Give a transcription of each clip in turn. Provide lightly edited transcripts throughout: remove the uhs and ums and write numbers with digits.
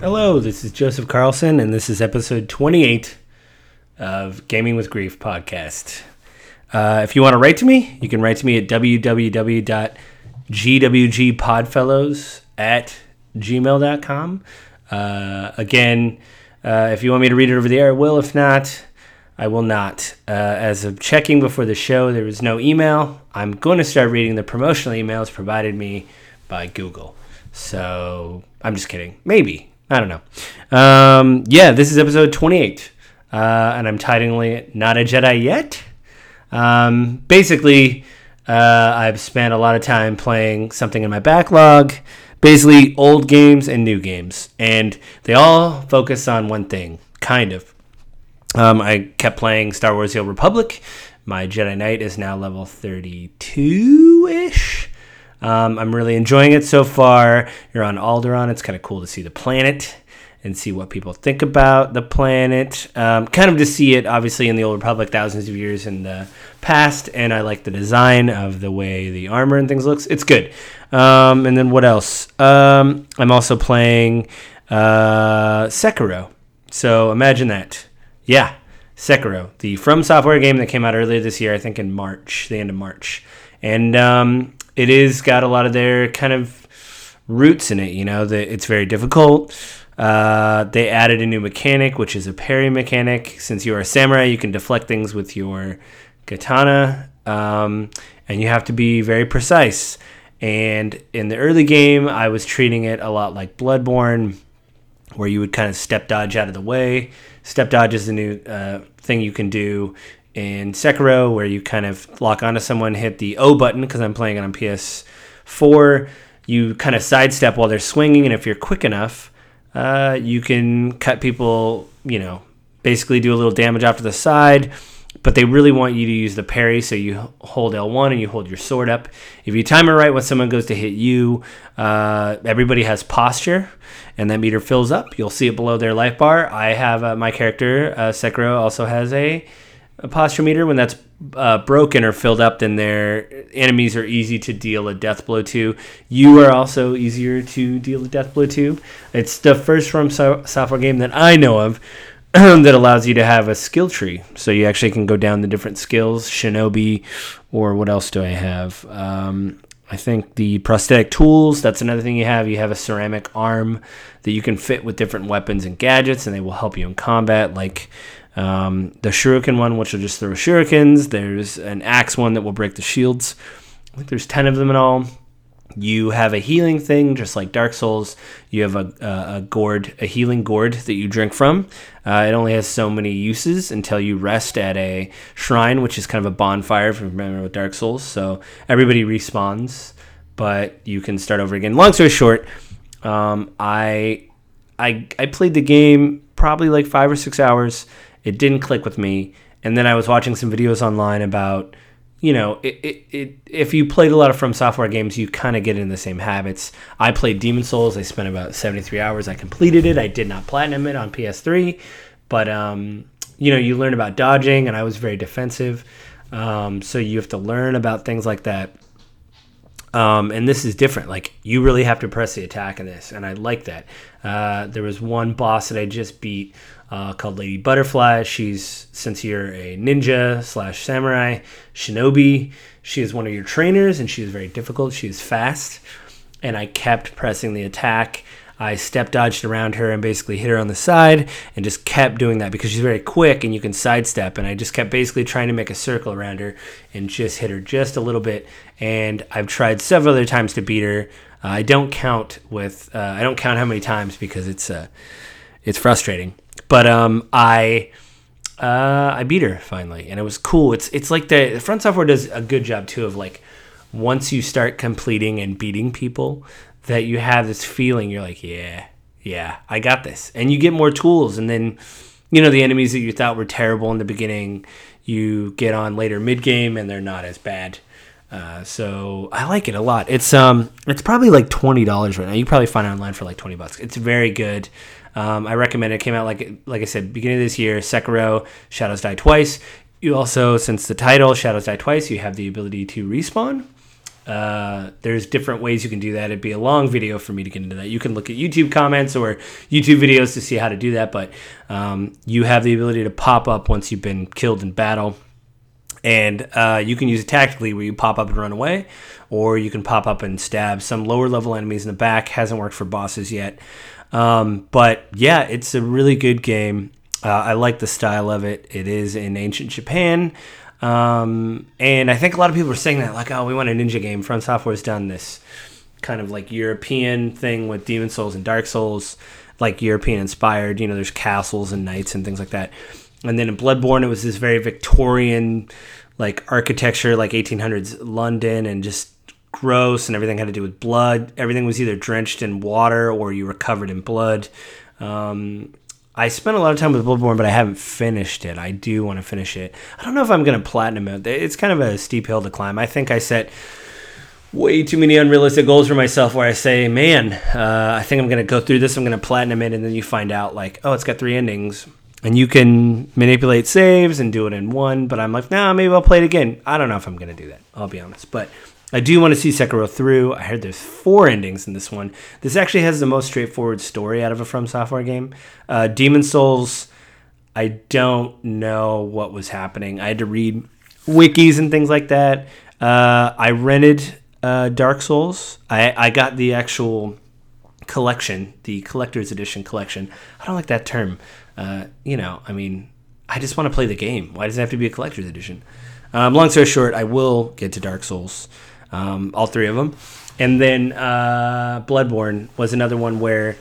Hello, this is Joseph Carlson, and this is episode 28 of Gaming with Grief Podcast. If you want to write to me, you can write to me at www.gwgpodfellows@gmail.com. Again, if you want me to read it over the air, I will. If not, I will not. As of checking before the show, there was no email. I'm going to start reading the promotional emails provided me by Google. So, I'm just kidding. Maybe. I don't know. This is episode 28, and I'm titling it Not a Jedi Yet. I've spent a lot of time playing something in my backlog, basically old games and new games, and they all focus on one thing, kind of. I kept playing Star Wars: The Old Republic. My Jedi Knight is now level 32-ish. I'm really enjoying it so far. You're on Alderaan. It's kind of cool to see the planet and see what people think about the planet. Kind of to see it, obviously, in the Old Republic thousands of years in the past. And I like the design of the way the armor and things looks. It's good. And then what else? I'm also playing Sekiro. So imagine that. Yeah, Sekiro, the From Software game that came out earlier this year, I think in March, the end of March. And it is got a lot of their kind of roots in it, you know. It's very difficult. They added a new mechanic, which is a parry mechanic. Since you are a samurai, you can deflect things with your katana, and you have to be very precise. And in the early game, I was treating it a lot like Bloodborne, where you would kind of step dodge out of the way. Step dodge is a new thing you can do in Sekiro, where you kind of lock onto someone, hit the O button, because I'm playing it on PS4, you kind of sidestep while they're swinging, and if you're quick enough, you can cut people, you know, basically do a little damage off to the side, but they really want you to use the parry, so you hold L1 and you hold your sword up. If you time it right when someone goes to hit you, everybody has posture, and that meter fills up. You'll see it below their life bar. I have my character, Sekiro, also has a posture meter. When that's broken or filled up, then their enemies are easy to deal a death blow to. You are also easier to deal a death blow to. It's the first From Software game that I know of that allows you to have a skill tree. So you actually can go down the different skills, shinobi, or what else do I have? I think the prosthetic tools, that's another thing you have. You have a ceramic arm that you can fit with different weapons and gadgets, and they will help you in combat, like the shuriken one, which will just throw shurikens. There's an axe one that will break the shields. I think there's 10 of them in all. You have a healing thing, just like Dark Souls. You have a gourd, a healing gourd that you drink from. It only has so many uses until you rest at a shrine, which is kind of a bonfire, if you remember with Dark Souls. So everybody respawns, but you can start over again. Long story short, I played the game probably like 5 or 6 hours. It didn't click with me. And then I was watching some videos online about, you know, if you played a lot of From Software games, you kind of get in the same habits. I played Demon's Souls. I spent about 73 hours. I completed it. I did not platinum it on PS3. But, you know, you learn about dodging, and I was very defensive. So you have to learn about things like that. And this is different. Like, you really have to press the attack in this, and I like that. There was one boss that I just beat called Lady Butterfly. She's, since you're a ninja / samurai shinobi, she is one of your trainers, and she is very difficult. She is fast, and I kept pressing the attack. I step dodged around her and basically hit her on the side and just kept doing that because she's very quick and you can sidestep. And I just kept basically trying to make a circle around her and just hit her just a little bit. And I've tried several other times to beat her. I don't count how many times because it's frustrating. But I beat her finally, and it was cool. It's like the From Software does a good job too of like once you start completing and beating people, that you have this feeling, you're like, yeah, I got this. And you get more tools, and then, you know, the enemies that you thought were terrible in the beginning, you get on later mid-game, and they're not as bad. So I like it a lot. It's probably like $20 right now. You can probably find it online for like $20. It's very good. I recommend it. It came out, like I said, beginning of this year, Sekiro, Shadows Die Twice. You also, since the title, Shadows Die Twice, you have the ability to respawn. There's different ways you can do that. It'd be a long video for me to get into that. You can look at YouTube comments or YouTube videos to see how to do that, but you have the ability to pop up once you've been killed in battle. And you can use it tactically where you pop up and run away, or you can pop up and stab some lower level enemies in the back. Hasn't worked for bosses yet. But yeah, it's a really good game. I like the style of it. It is in ancient Japan. And I think a lot of people are saying that, like, oh, we want a ninja game. From Software's done this kind of like European thing with Demon's Souls and Dark Souls, like European inspired. You know, there's castles and knights and things like that. And then in Bloodborne, it was this very Victorian, like, architecture, like 1800s London, and just gross, and everything had to do with blood. Everything was either drenched in water or you were covered in blood. I spent a lot of time with Bloodborne, but I haven't finished it. I do want to finish it. I don't know if I'm going to platinum it. It's kind of a steep hill to climb. I think I set way too many unrealistic goals for myself where I say, man, I think I'm going to go through this. I'm going to platinum it, and then you find out, like, oh, it's got 3 endings. And you can manipulate saves and do it in one, but I'm like, nah, maybe I'll play it again. I don't know if I'm going to do that, I'll be honest. But I do want to see Sekiro through. I heard there's 4 endings in this one. This actually has the most straightforward story out of a From Software game. Demon's Souls, I don't know what was happening. I had to read wikis and things like that. I rented Dark Souls. I got the actual collection, the collector's edition collection. I don't like that term. You know, I mean, I just want to play the game. Why does it have to be a collector's edition? Long story short, I will get to Dark Souls, all 3 of them. And then Bloodborne was another one where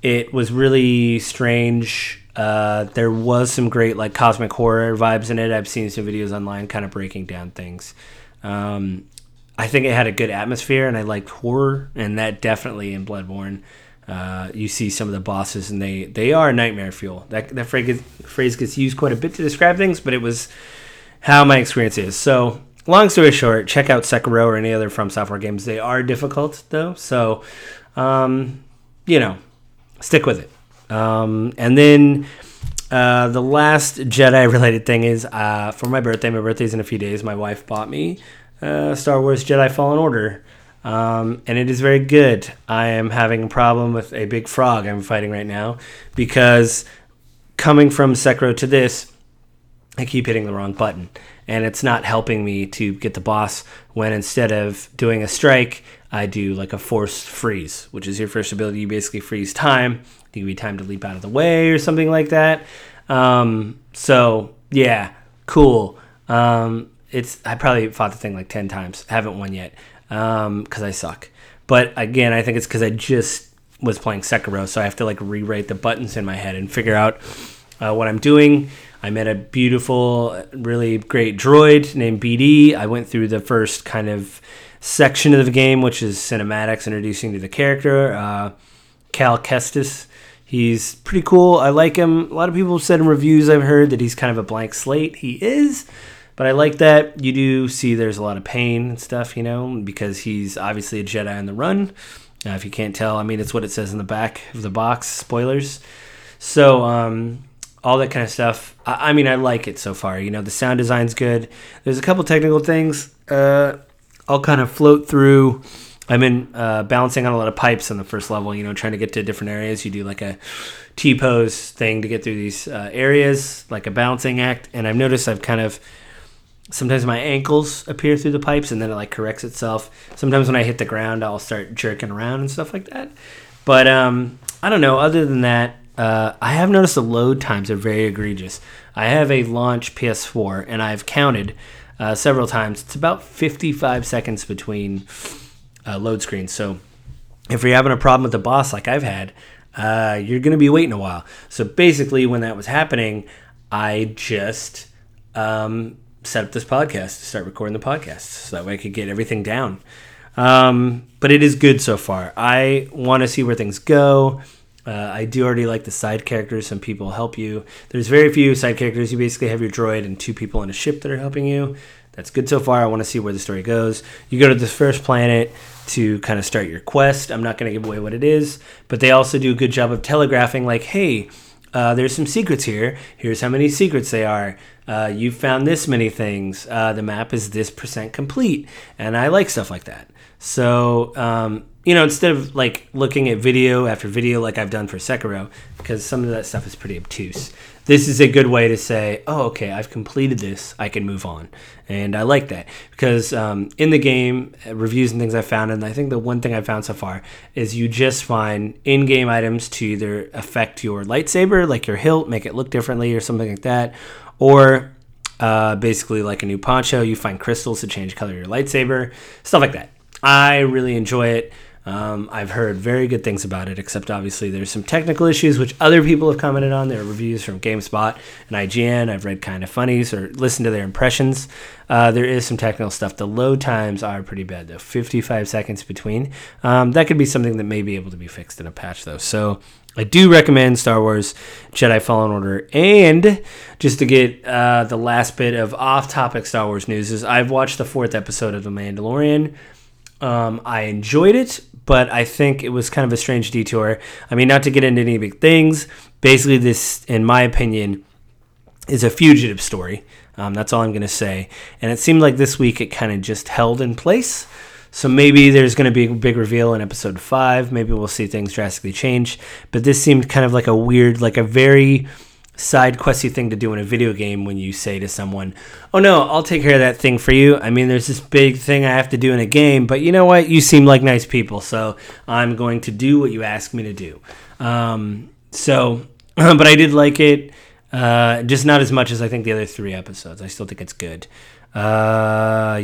it was really strange. There was some great, like, cosmic horror vibes in it. I've seen some videos online kind of breaking down things. I think it had a good atmosphere, and I liked horror, and that definitely in Bloodborne. You see some of the bosses, and they are nightmare fuel. That phrase gets used quite a bit to describe things, but it was how my experience is. So, long story short, check out Sekiro or any other From Software games. They are difficult, though, so, you know, stick with it. And then the last Jedi-related thing is for my birthday. My birthday's in a few days. My wife bought me Star Wars Jedi Fallen Order. And it is very good. I am having a problem with a big frog I'm fighting right now because coming from Sekiro to this, I keep hitting the wrong button, and it's not helping me to get the boss when instead of doing a strike, I do like a forced freeze, which is your first ability. You basically freeze time. You give you time to leap out of the way or something like that. So, yeah, cool. I probably fought the thing like 10 times. Haven't won yet. Because I suck. But again, I think it's because I just was playing Sekiro, so I have to like rewrite the buttons in my head and figure out what I'm doing. I met a beautiful, really great droid named BD. I went through the first kind of section of the game, which is cinematics, introducing to the character, Cal Kestis. He's pretty cool. I like him. A lot of people said in reviews I've heard that he's kind of a blank slate. He is. But I like that you do see there's a lot of pain and stuff, you know, because he's obviously a Jedi on the run. If you can't tell, I mean, it's what it says in the back of the box, spoilers. So all that kind of stuff. I mean, I like it so far. You know, the sound design's good. There's a couple technical things I'll kind of float through. I'm in balancing on a lot of pipes on the first level, you know, trying to get to different areas. You do like a T-pose thing to get through these areas, like a balancing act. And I've noticed I've kind of... Sometimes my ankles appear through the pipes, and then it like corrects itself. Sometimes when I hit the ground, I'll start jerking around and stuff like that. But I don't know. Other than that, I have noticed the load times are very egregious. I have a launch PS4, and I've counted several times. It's about 55 seconds between load screens. So if you're having a problem with the boss like I've had, you're going to be waiting a while. So basically when that was happening, I just... set up this podcast to start recording the podcast so that way I could get everything down. But it is good so far. I want to see where things go. I do already like the side characters. Some people help you. There's very few side characters. You basically have your droid and 2 people in a ship that are helping you. That's good so far. I want to see where the story goes. You go to this first planet to kind of start your quest. I'm not going to give away what it is, but they also do a good job of telegraphing like, hey, there's some secrets here. Here's how many secrets they are. You've found this many things. The map is this % complete. And I like stuff like that. So, you know, instead of like looking at video after video like I've done for Sekiro, because some of that stuff is pretty obtuse, this is a good way to say, oh, okay, I've completed this. I can move on. And I like that because in the game, reviews and things I found, and I think the one thing I found so far is you just find in-game items to either affect your lightsaber, like your hilt, make it look differently or something like that, or basically like a new poncho, you find crystals to change color of your lightsaber, stuff like that. I really enjoy it. I've heard very good things about it, except obviously there's some technical issues, which other people have commented on. There are reviews from GameSpot and IGN. I've read Kind of Funnies or listened to their impressions. There is some technical stuff. The load times are pretty bad, though, 55 seconds between. That could be something that may be able to be fixed in a patch, though. So I do recommend Star Wars Jedi Fallen Order. And just to get the last bit of off-topic Star Wars news is I've watched the 4th episode of The Mandalorian. I enjoyed it, but I think it was kind of a strange detour. I mean, not to get into any big things. Basically, this, in my opinion, is a fugitive story. That's all I'm going to say. And it seemed like this week it kind of just held in place. So maybe there's going to be a big reveal in episode 5. Maybe we'll see things drastically change. But this seemed kind of like a weird, like a very side questy thing to do in a video game when you say to someone, oh no, I'll take care of that thing for you. I mean, there's this big thing I have to do in a game, but you know what? You seem like nice people, so I'm going to do what you ask me to do. But I did like it, just not as much as I think the other 3 episodes. I still think it's good. What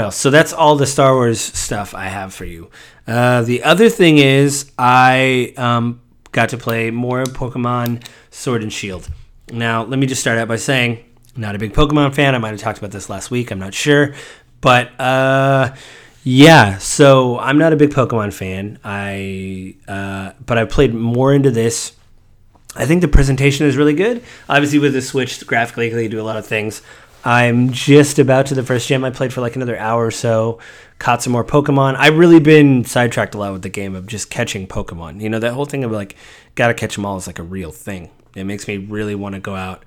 else? So that's all the Star Wars stuff I have for you. The other thing is I got to play more Pokemon Sword and Shield. Now, let me just start out by saying, I'm not a big Pokemon fan. I might have talked about this last week. I'm not sure. But, so I'm not a big Pokemon fan. But I played more into this. I think the presentation is really good. Obviously, with the Switch, graphically, they do a lot of things. I'm just about to the first gym. I played for like another hour or so, caught some more Pokemon. I've really been sidetracked a lot with the game of just catching Pokemon. You know, that whole thing of like, gotta catch them all is like a real thing. It makes me really want to go out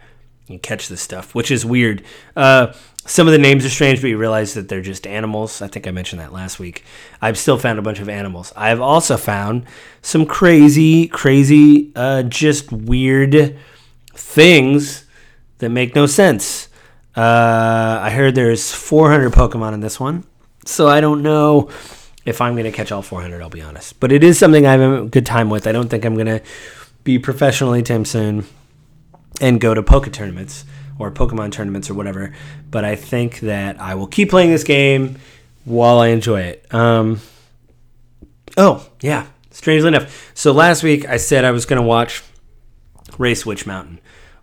and catch this stuff, which is weird. Some of the names are strange, but you realize that they're just animals. I think I mentioned that last week. I've still found a bunch of animals. I've also found some crazy, just weird things that make no sense. I heard there's 400 Pokemon in this one, so I don't know if I'm going to catch all 400, I'll be honest. But it is something I have a good time with. I don't think I'm going to be professional anytime soon and go to Poke tournaments or Pokemon tournaments or whatever, but I think that I will keep playing this game while I enjoy it. Strangely enough. So last week I said I was going to watch Race Witch Mountain,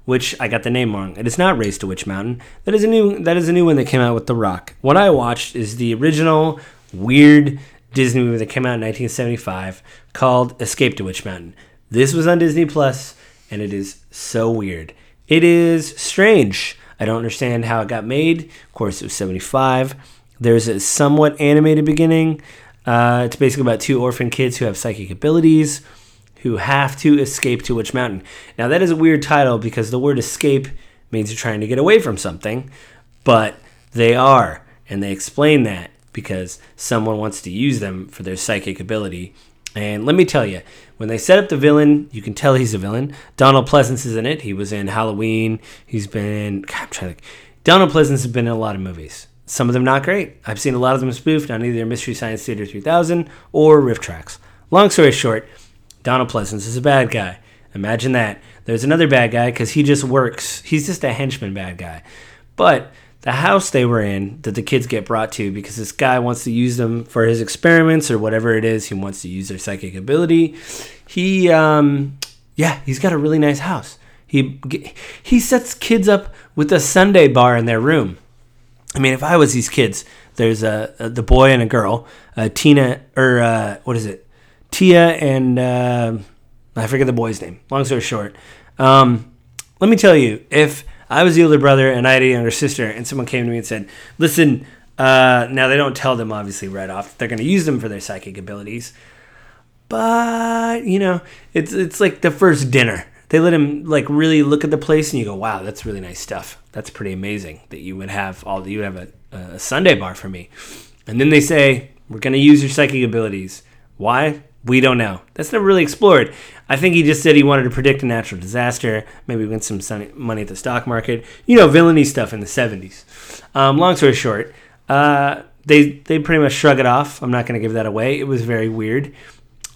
which I got the name wrong. It is not Race to Witch Mountain. That is a new one that came out with The Rock. What I watched is the original weird Disney movie that came out in 1975 called Escape to Witch Mountain. This was on Disney Plus, and it is so weird. It is strange. I don't understand how it got made. Of course, it was 75. There's a somewhat animated beginning. It's basically about 2 orphan kids who have psychic abilities, who have to escape to Witch Mountain. Now, that is a weird title because the word escape means you're trying to get away from something, but they are, and they explain that because someone wants to use them for their psychic ability. And let me tell you, when they set up the villain, you can tell he's a villain. Donald Pleasence is in it. He was in Halloween. Donald Pleasence has been in a lot of movies. Some of them not great. I've seen a lot of them spoofed on either Mystery Science Theater 3000 or Riff Trax. Long story short, Donald Pleasence is a bad guy. Imagine that. There's another bad guy because he just works. He's just a henchman bad guy. But the house they were in that the kids get brought to because this guy wants to use them for his experiments or whatever it is. He wants to use their psychic ability. He's got a really nice house. He sets kids up with a sundae bar in their room. I mean, if I was these kids, there's the boy and a girl, Tia and I forget the boy's name. Long story short, let me tell you, if I was the older brother and I had a younger sister and someone came to me and said, listen, now they don't tell them obviously right off that they're going to use them for their psychic abilities, but, you know, it's like the first dinner. they let him like really look at the place, and you go, wow, that's really nice stuff. That's pretty amazing that you would have a Sunday bar for me. And then they say, we're going to use your psychic abilities. Why? We don't know. That's not really explored. I think he just said he wanted to predict a natural disaster, maybe win some money at the stock market. You know, villainy stuff in the 70s. Long story short, they pretty much shrug it off. I'm not going to give that away. It was very weird.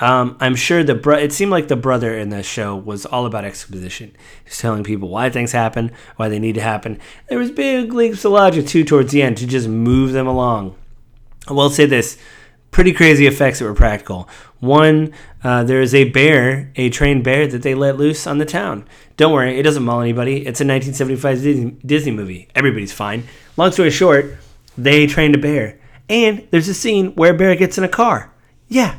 I'm sure it seemed like the brother in the show was all about exposition. He's telling people why things happen, why they need to happen. There was big leaps of logic, too, towards the end to just move them along. I will say this. Pretty crazy effects that were practical. One, there is a trained bear that they let loose on the town. Don't worry, it doesn't maul anybody. It's a 1975 Disney movie. Everybody's fine. Long story short, they trained a bear. And there's a scene where a bear gets in a car. Yeah,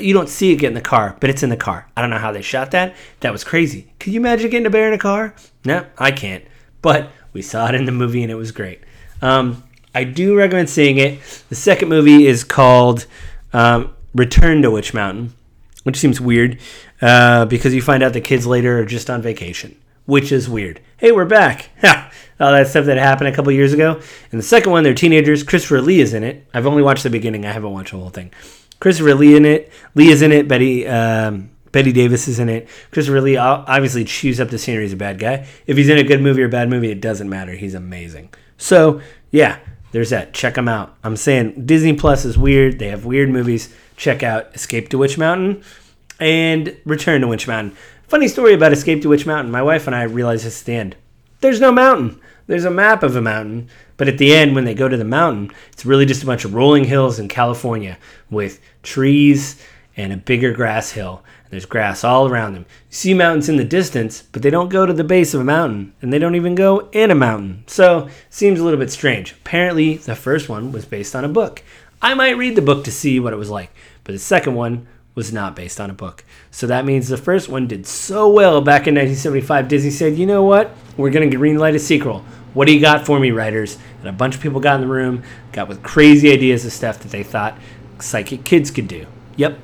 you don't see it get in the car, but it's in the car. I don't know how they shot that. That was crazy. Could you imagine getting a bear in a car? No, I can't. But we saw it in the movie, and it was great. I do recommend seeing it. The second movie is called Return to Witch Mountain, which seems weird because you find out the kids later are just on vacation, which is weird. Hey, we're back. All that stuff that happened a couple years ago. And the second one, they're teenagers. Christopher Lee is in it. I've only watched the beginning. I haven't watched the whole thing. Christopher Lee in it. Lee is in it. Betty Davis is in it. Christopher Lee obviously chews up the scenery as a bad guy. If he's in a good movie or a bad movie, it doesn't matter. He's amazing. So, yeah. There's that. Check them out. I'm saying Disney Plus is weird. They have weird movies. Check out Escape to Witch Mountain and Return to Witch Mountain. Funny story about Escape to Witch Mountain. My wife and I realized this at the end. There's no mountain. There's a map of a mountain. But at the end, when they go to the mountain, it's really just a bunch of rolling hills in California with trees and a bigger grass hill. And there's grass all around them. You see mountains in the distance, but they don't go to the base of a mountain, and they don't even go in a mountain. So, seems a little bit strange. Apparently, the first one was based on a book. I might read the book to see what it was like, but the second one was not based on a book. So that means the first one did so well back in 1975, Disney said, you know what? We're going to greenlight a sequel. What do you got for me, writers? And a bunch of people got in the room, got with crazy ideas of stuff that they thought psychic kids could do. Yep.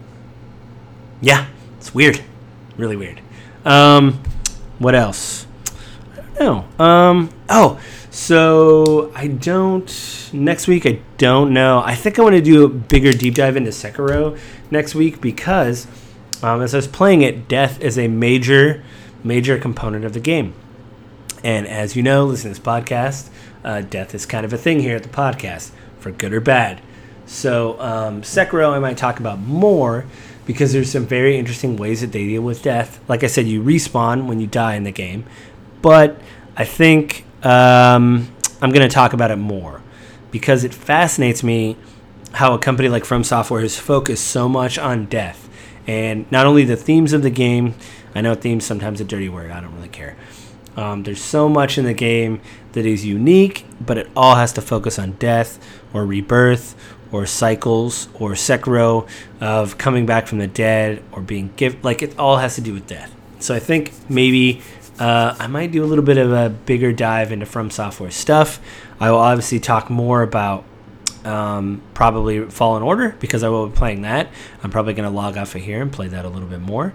Yeah, it's weird. Really weird. What else? I don't know. Next week, I don't know. I think I want to do a bigger deep dive into Sekiro next week because as I was playing it, death is a major, major component of the game. And as you know, listening to this podcast, death is kind of a thing here at the podcast, for good or bad. So Sekiro I might talk about more, because there's some very interesting ways that they deal with death. Like I said, you respawn when you die in the game. But I think I'm going to talk about it more, because it fascinates me how a company like From Software has focused so much on death. And not only the themes of the game. I know themes sometimes a dirty word. I don't really care. There's so much in the game that is unique, but it all has to focus on death or rebirth or cycles, or Sekiro of coming back from the dead, or being gift. Like, it all has to do with death. So I think maybe I might do a little bit of a bigger dive into From Software stuff. I will obviously talk more about probably Fallen Order, because I will be playing that. I'm probably going to log off of here and play that a little bit more,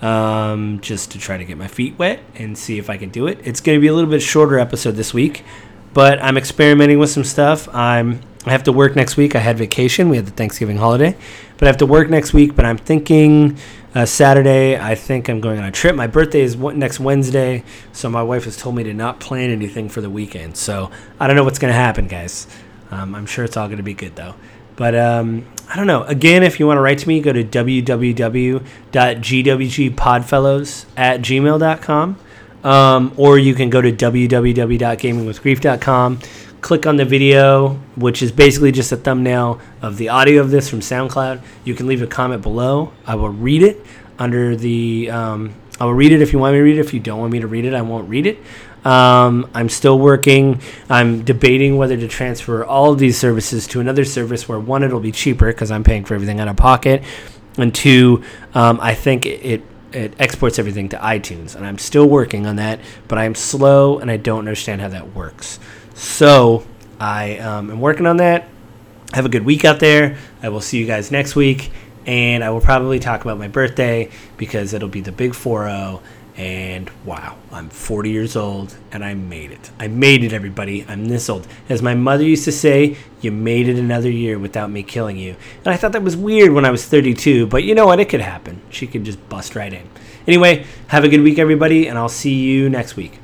just to try to get my feet wet and see if I can do it. It's going to be a little bit shorter episode this week, but I'm experimenting with some stuff. I have to work next week. I had vacation. We had the Thanksgiving holiday. But I have to work next week. But I'm thinking Saturday, I think I'm going on a trip. My birthday is next Wednesday. So my wife has told me to not plan anything for the weekend. So I don't know what's going to happen, guys. I'm sure it's all going to be good, though. But I don't know. Again, if you want to write to me, go to www.gwgpodfellows@gmail.com. Or you can go to www.gamingwithgrief.com. Click on the video, which is basically just a thumbnail of the audio of this from SoundCloud. You can leave a comment below. I will read it under the I will read it if you want me to read it. If you don't want me to read it, I won't read it. I'm still working. I'm debating whether to transfer all of these services to another service where, one, it'll be cheaper because I'm paying for everything out of pocket, and two, I think it exports everything to iTunes, and I'm still working on that, but I'm slow and I don't understand how that works. So I am working on that. Have a good week out there. I will see you guys next week, and I will probably talk about my birthday because it'll be the big 4-0, And wow, I'm 40 years old, and I made it. I made it, everybody. I'm this old. As my mother used to say, you made it another year without me killing you. And I thought that was weird when I was 32, but you know what? It could happen. She could just bust right in. Anyway, have a good week, everybody, and I'll see you next week.